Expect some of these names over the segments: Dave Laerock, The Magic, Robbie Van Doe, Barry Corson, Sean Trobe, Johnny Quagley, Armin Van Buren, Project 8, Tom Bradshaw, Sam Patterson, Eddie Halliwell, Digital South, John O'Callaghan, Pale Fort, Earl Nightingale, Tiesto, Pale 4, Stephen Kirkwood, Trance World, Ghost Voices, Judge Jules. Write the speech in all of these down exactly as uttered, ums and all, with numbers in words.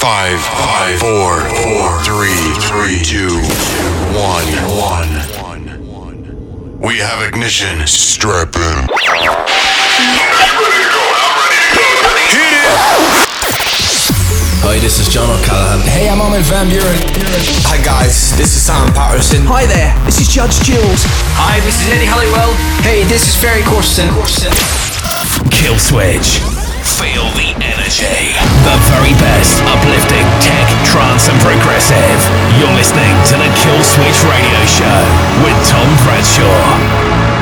Five, five, four, four, three, three, two, one, one. We have ignition. Strap in. I'm ready to go. I'm ready to go. Hit it! Hi, this is John O'Callaghan. Hey, I'm Armin Van Buren. Hi guys, this is Sam Patterson. Hi there, this is Judge Jules. Hi, this is Eddie Halliwell. Hey, this is Barry Corson. Kill Switch. Feel the energy. The very best uplifting tech, trance and progressive. You're listening to the Kill Switch Radio Show with Tom Bradshaw.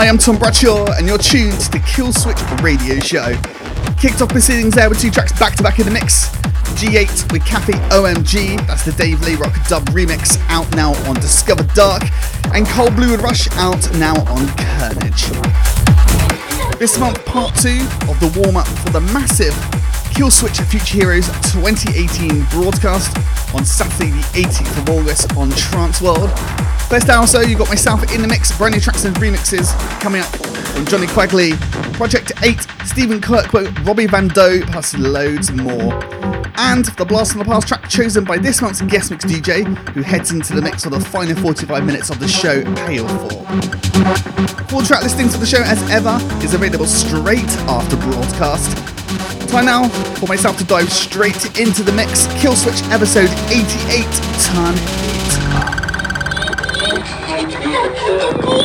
I am Tom Bradshaw, and you're tuned to the Kill Switch Radio Show. Kicked off proceedings there with two tracks back to back in the mix. G eight with Kathy O M G, that's the Dave Laerock dub remix, out now on Discover Dark, and Cold Blue and Rush, out now on Carnage. This month, part two of the warm up for the massive Kill Switch Future Heroes twenty eighteen broadcast on Saturday the eighteenth of August on Trance World. First hour or so, you've got myself in the mix, brand new tracks and remixes coming up from Johnny Quagley, Project eight, Stephen Kirkwood, Robbie Van Doe, plus loads more. And the Blast from the Past track chosen by this month's guest mix D J, who heads into the mix for the final forty-five minutes of the show, Pale four. Full track listings for the show, as ever, is available straight after broadcast. Time now for myself to dive straight into the mix, Kill Switch episode eighty-eight, turn it up. Thank you.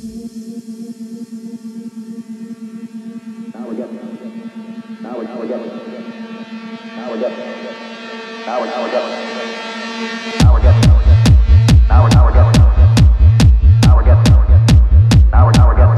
Now we get it. Now we now we get it. Now we get it. Now we now we get it. Now we get it. Now we now we get it. Now we get it. Now we now we get it. Now we get it. Now we now we get it.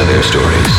to their stories.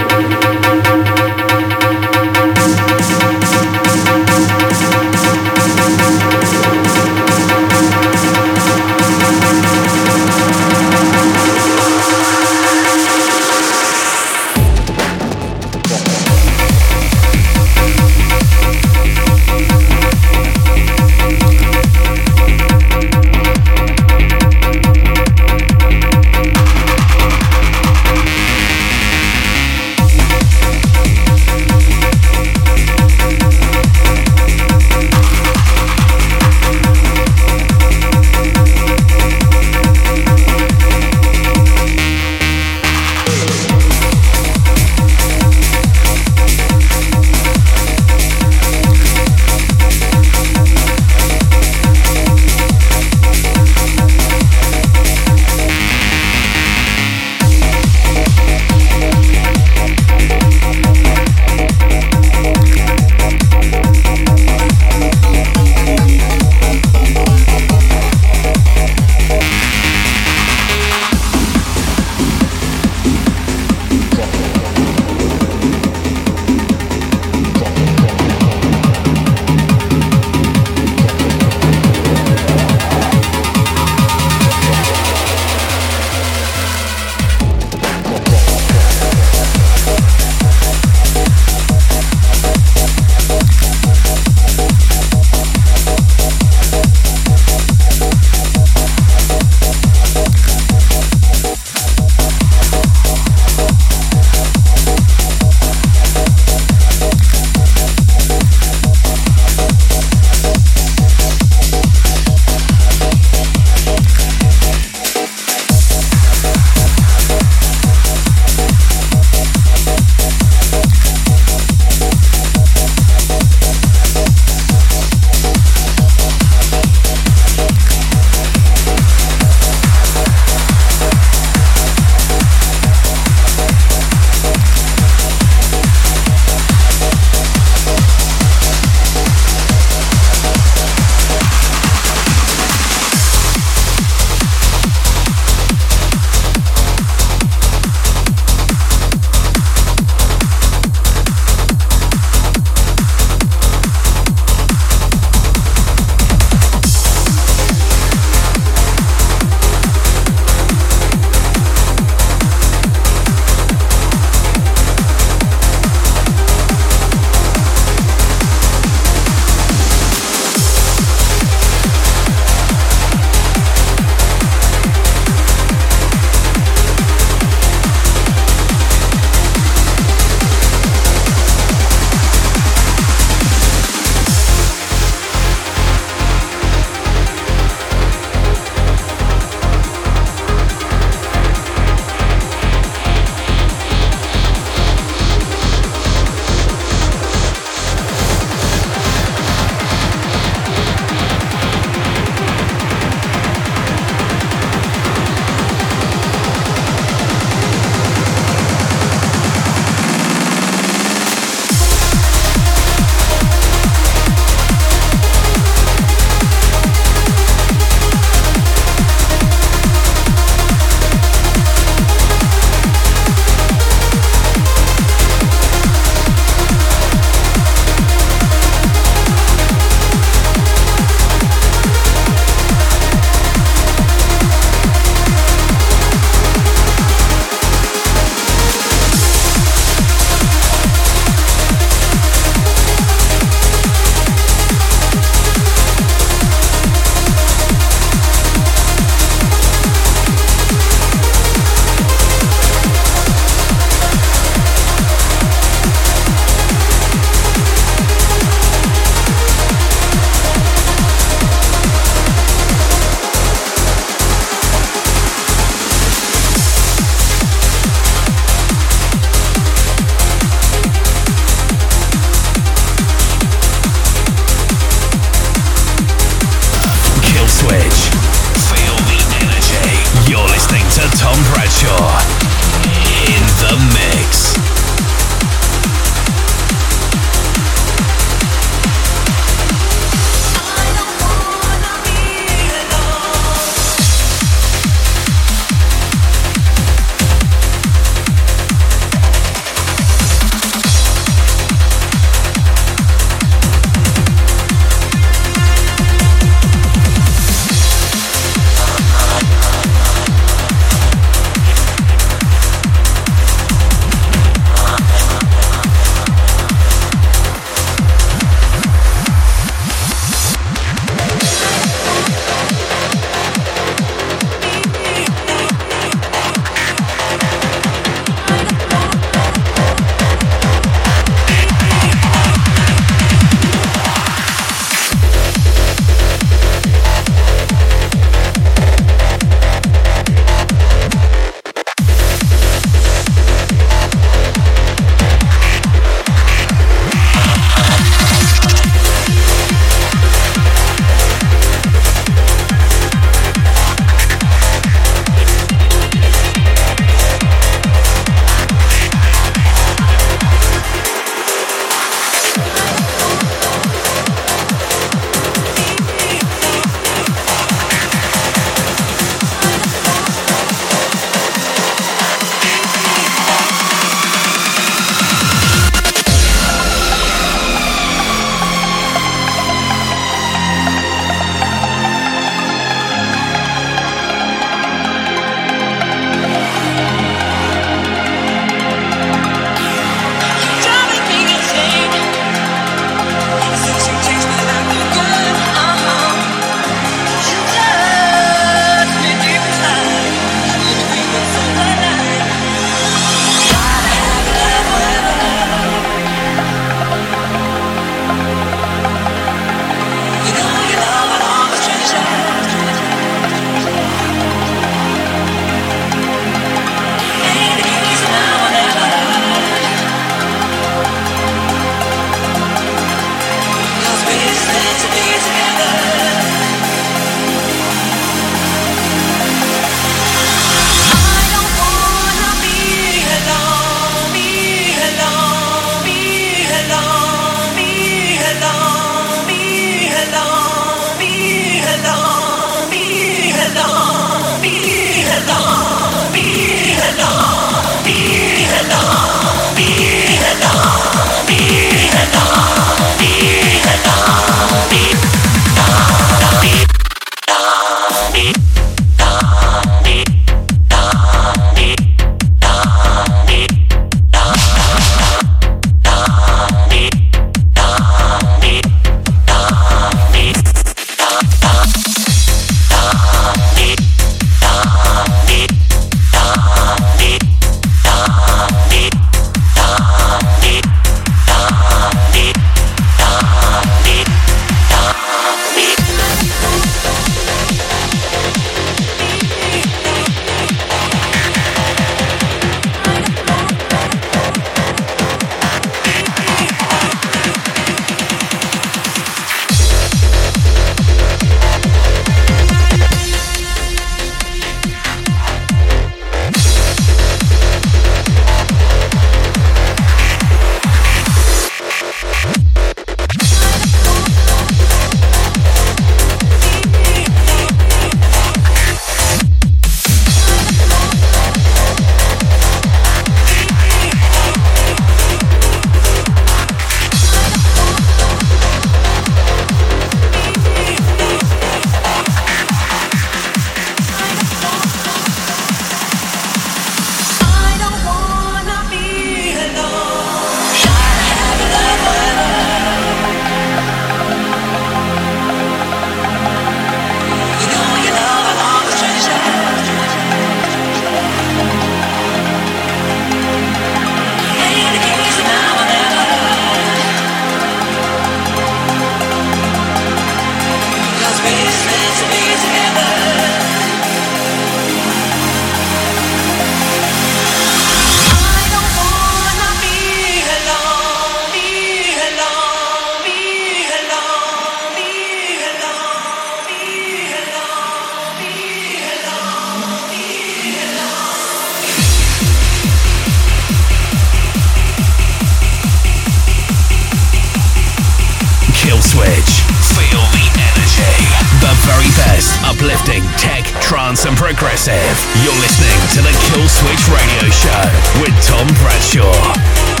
switch. Feel the energy. The very best uplifting tech, trance and progressive. You're listening to the Kill Switch Radio Show with Tom Bradshaw.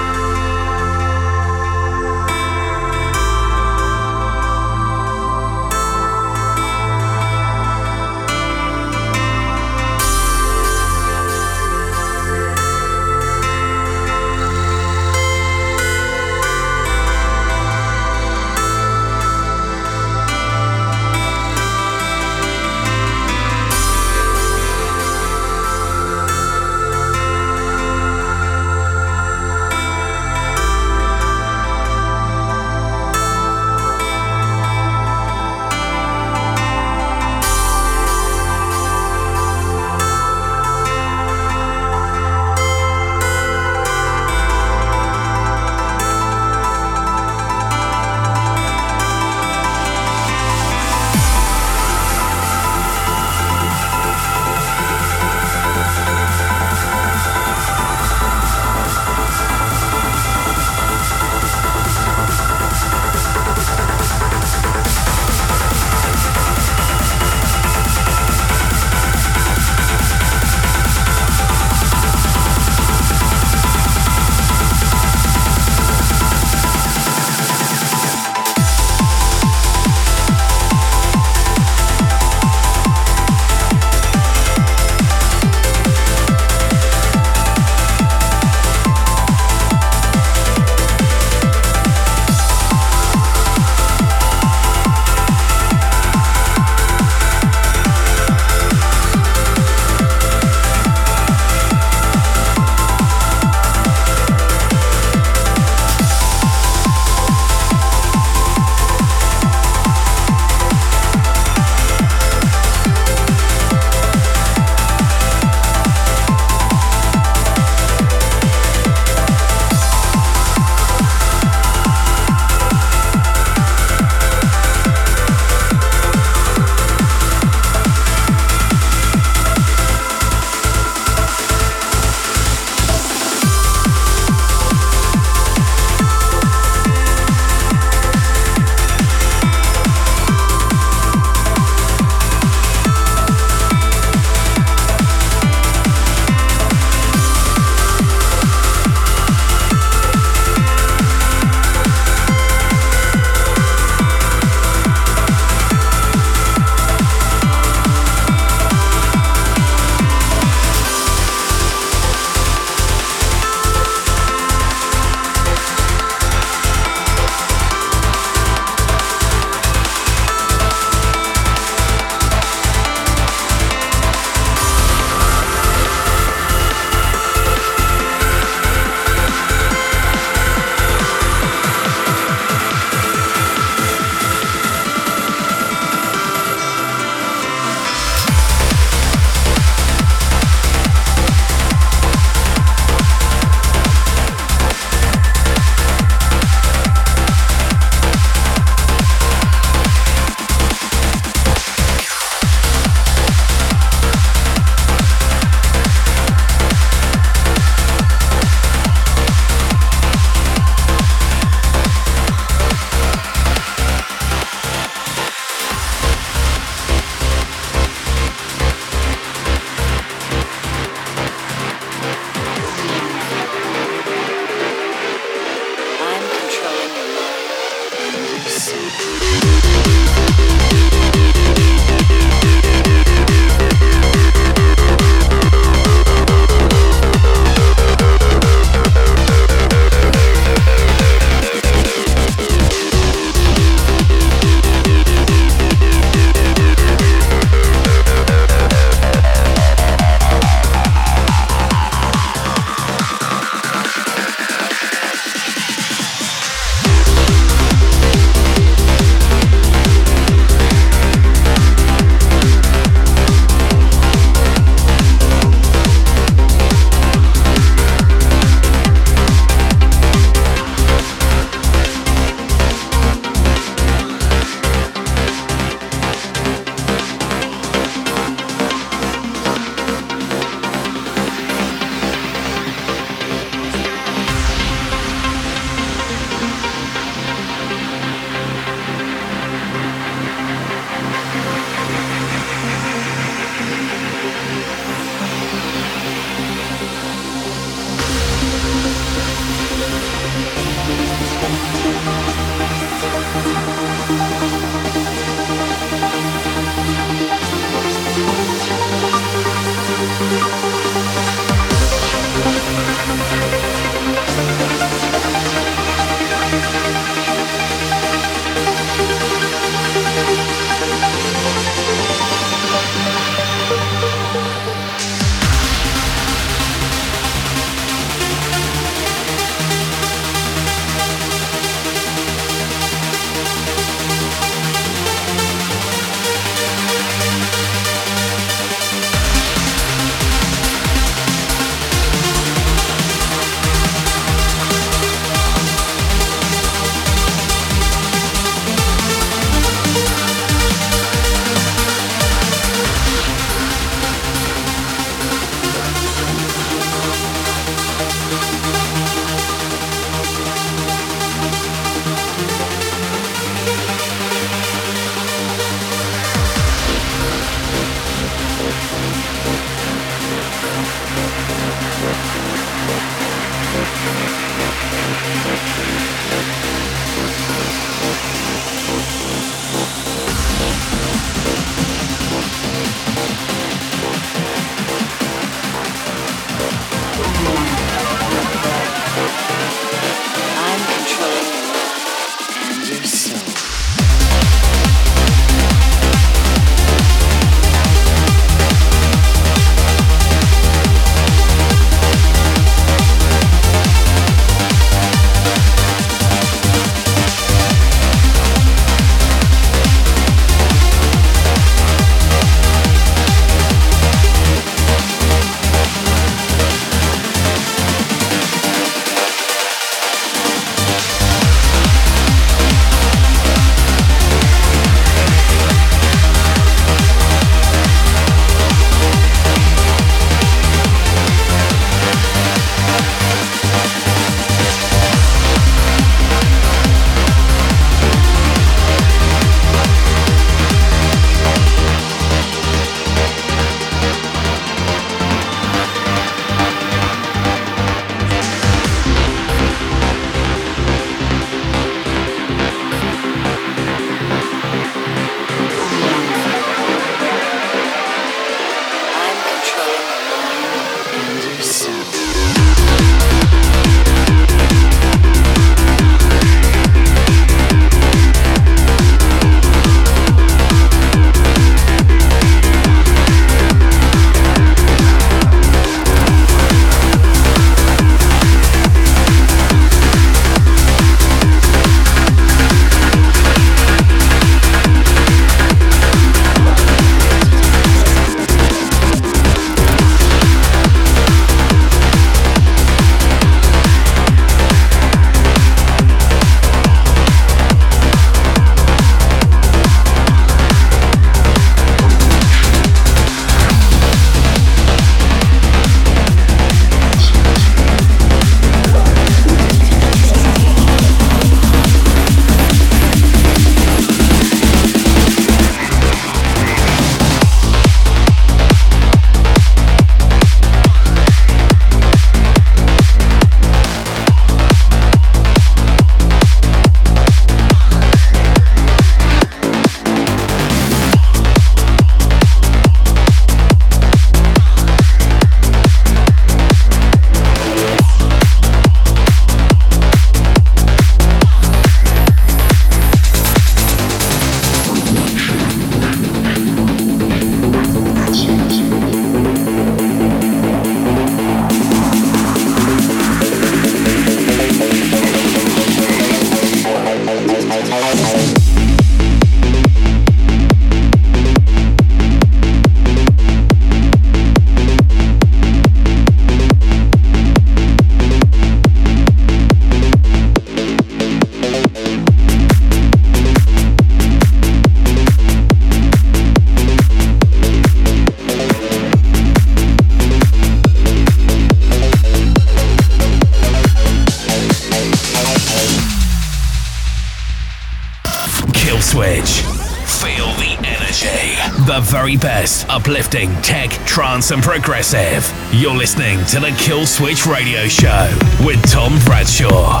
The very best, uplifting, tech, trance and progressive. You're listening to the Kill Switch Radio Show with Tom Bradshaw.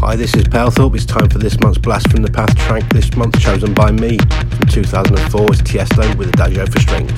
Hi, this is Pale Thorp. It's time for this month's Blast from the Past track. This month chosen by me from two thousand four is Tiesto with Adagio for Strings.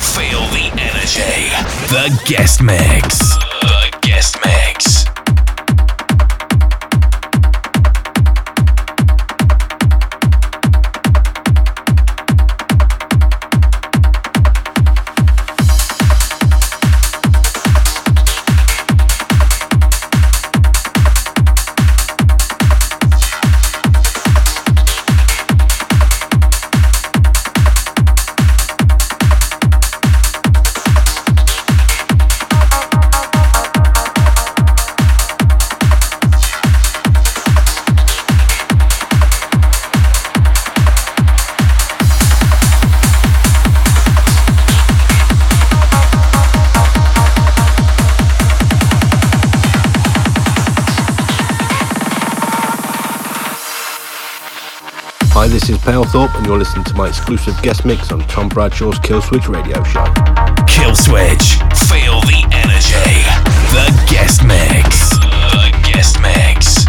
Feel the energy. The guest mix. The guest mix. Hi, this is Pale Thorp, and you're listening to my exclusive guest mix on Tom Bradshaw's Kill Switch radio show. Kill Switch, feel the energy. The guest mix. The guest mix.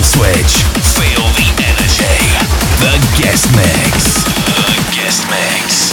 digital switch. Feel the energy. The guest mix. The guest mix.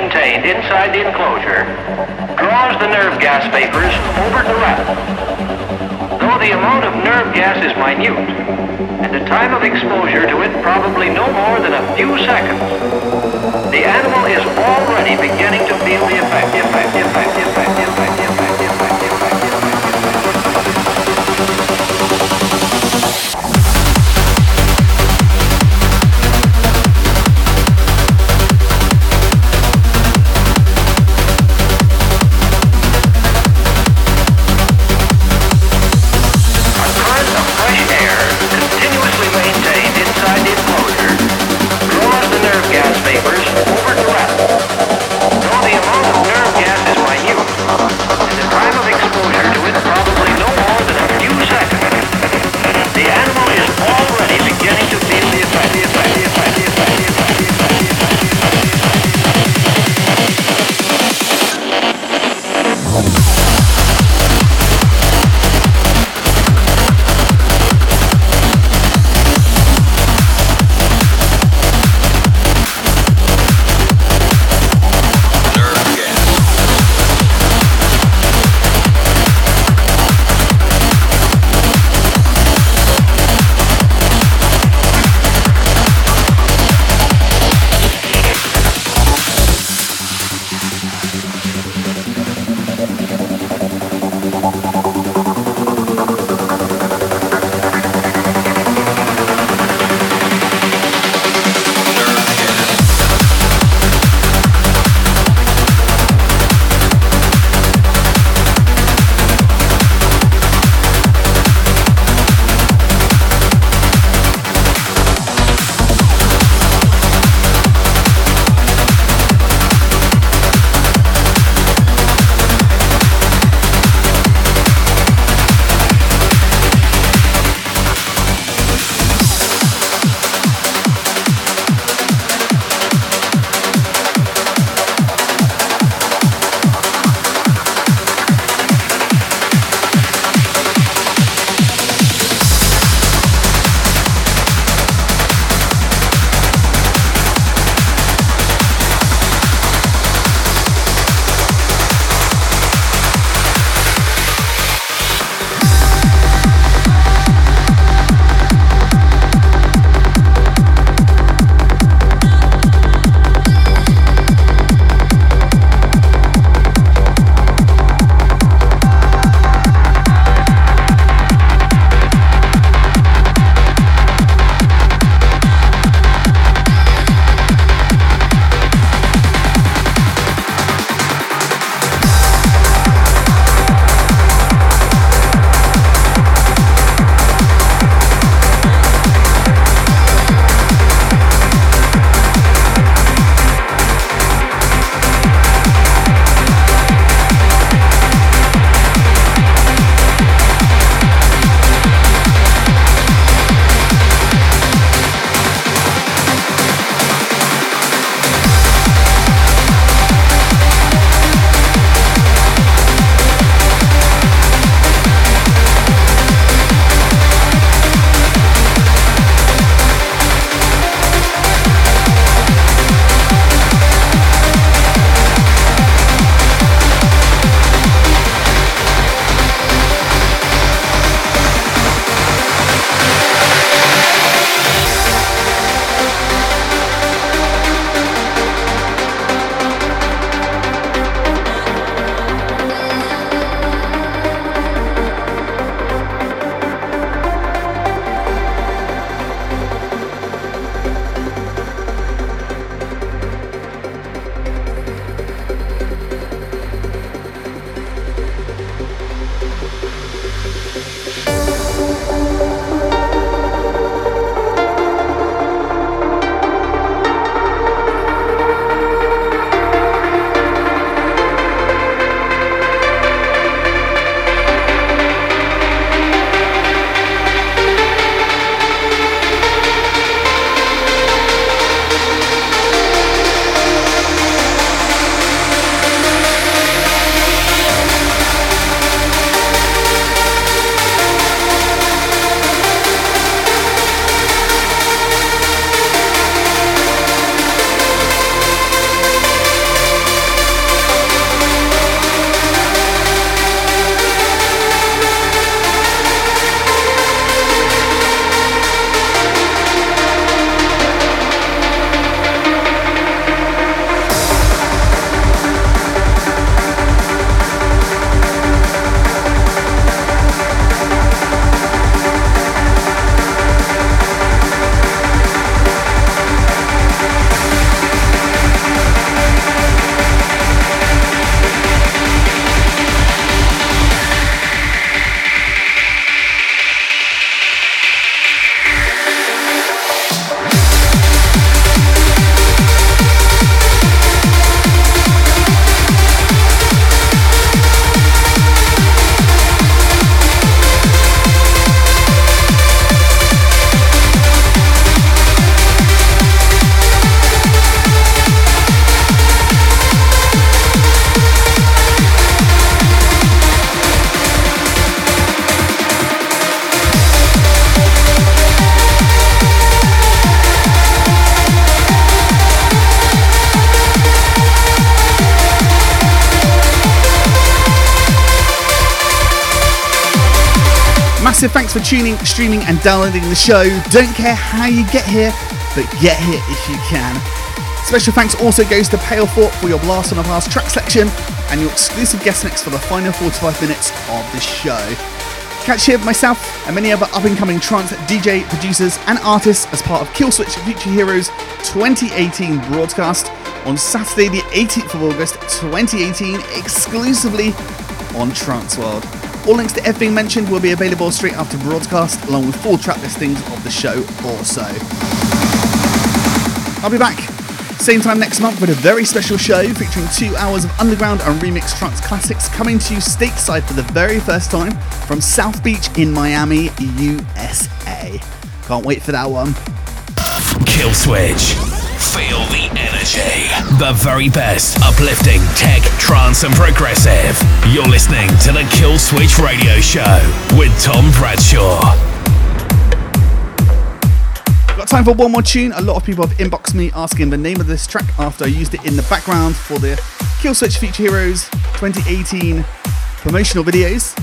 maintained inside the enclosure draws the nerve gas vapors over to us. Though the amount of nerve gas is minute, and the time of exposure to it probably no more than a few seconds, the animal is already beginning to feel the effect, effect, effect, effect, effect, effect. Vapors over to us. Though the amount of nerve gas is minute, massive thanks for tuning, streaming and downloading the show. Don't care how you get here, but get here if you can. Special thanks also goes to Pale Fort for your blast on the blast track selection and your exclusive guest mix for the final forty-five minutes of the show. Catch here with myself and many other up-and-coming trance D J, producers and artists as part of Kill Switch Future Heroes twenty eighteen broadcast on Saturday the eighteenth of August twenty eighteen, exclusively on Trance World. All links to everything mentioned will be available straight after broadcast, along with full track listings of the show also. I'll be back same time next month with a very special show featuring two hours of underground and remixed trance classics coming to you stateside for the very first time from South Beach in Miami, U S A. Can't wait for that one. Kill Switch. Feel the energy. The very best uplifting tech, trance and progressive. You're listening to the Kill Switch Radio Show with Tom Bradshaw. Got time for one more tune. A lot of people have inboxed me asking the name of this track after I used it in the background for the Kill Switch Future Heroes twenty eighteen promotional videos.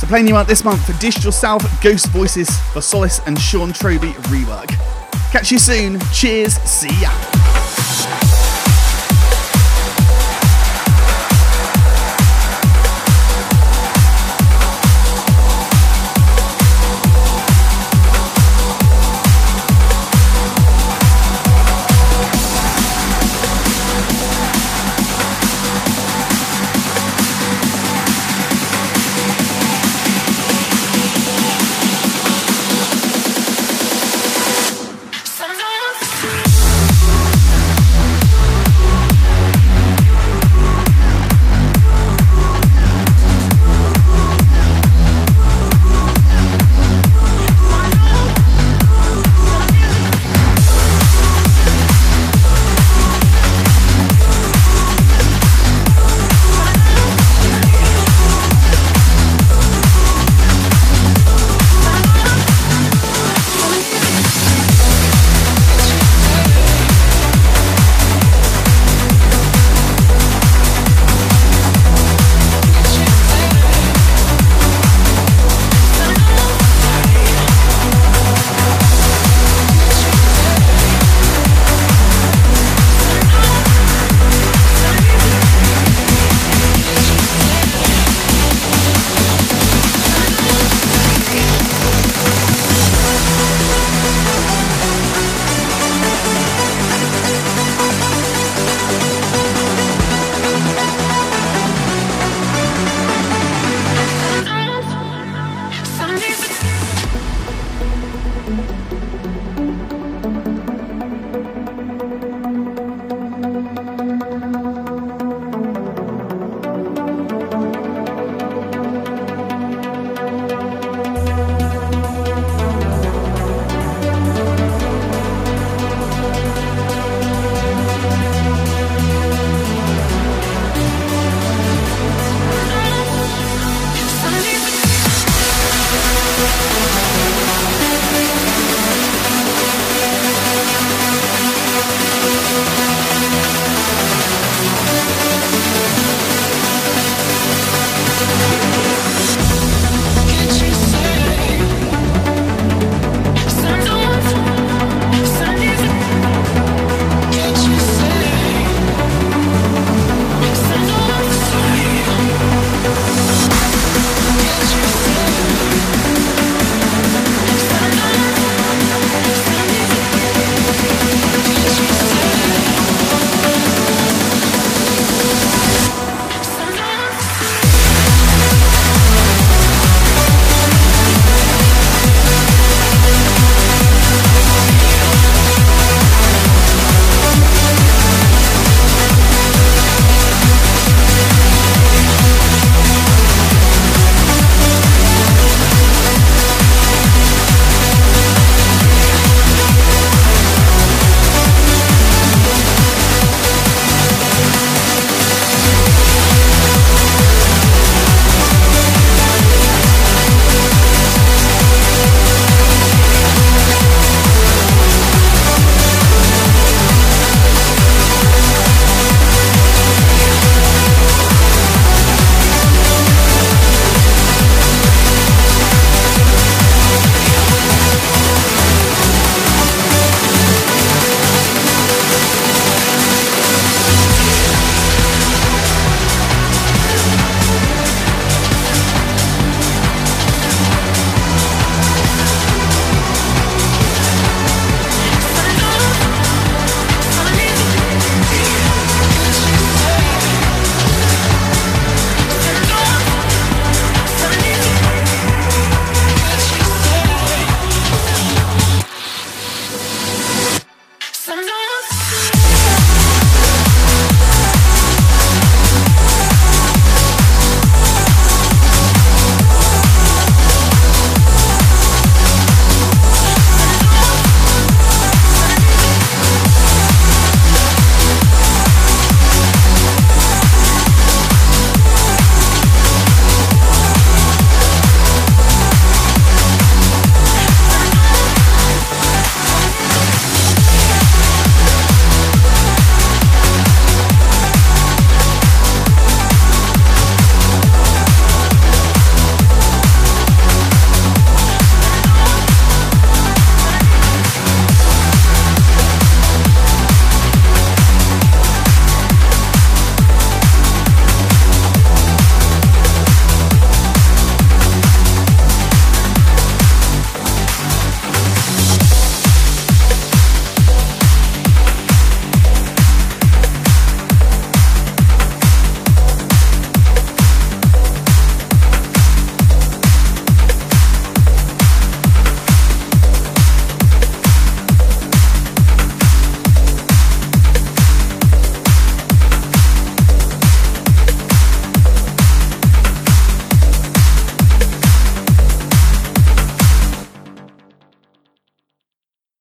So playing you out this month for Digital South, Ghost Voices, for Solace and Sean Trobe rework. Catch you soon. Cheers. See ya.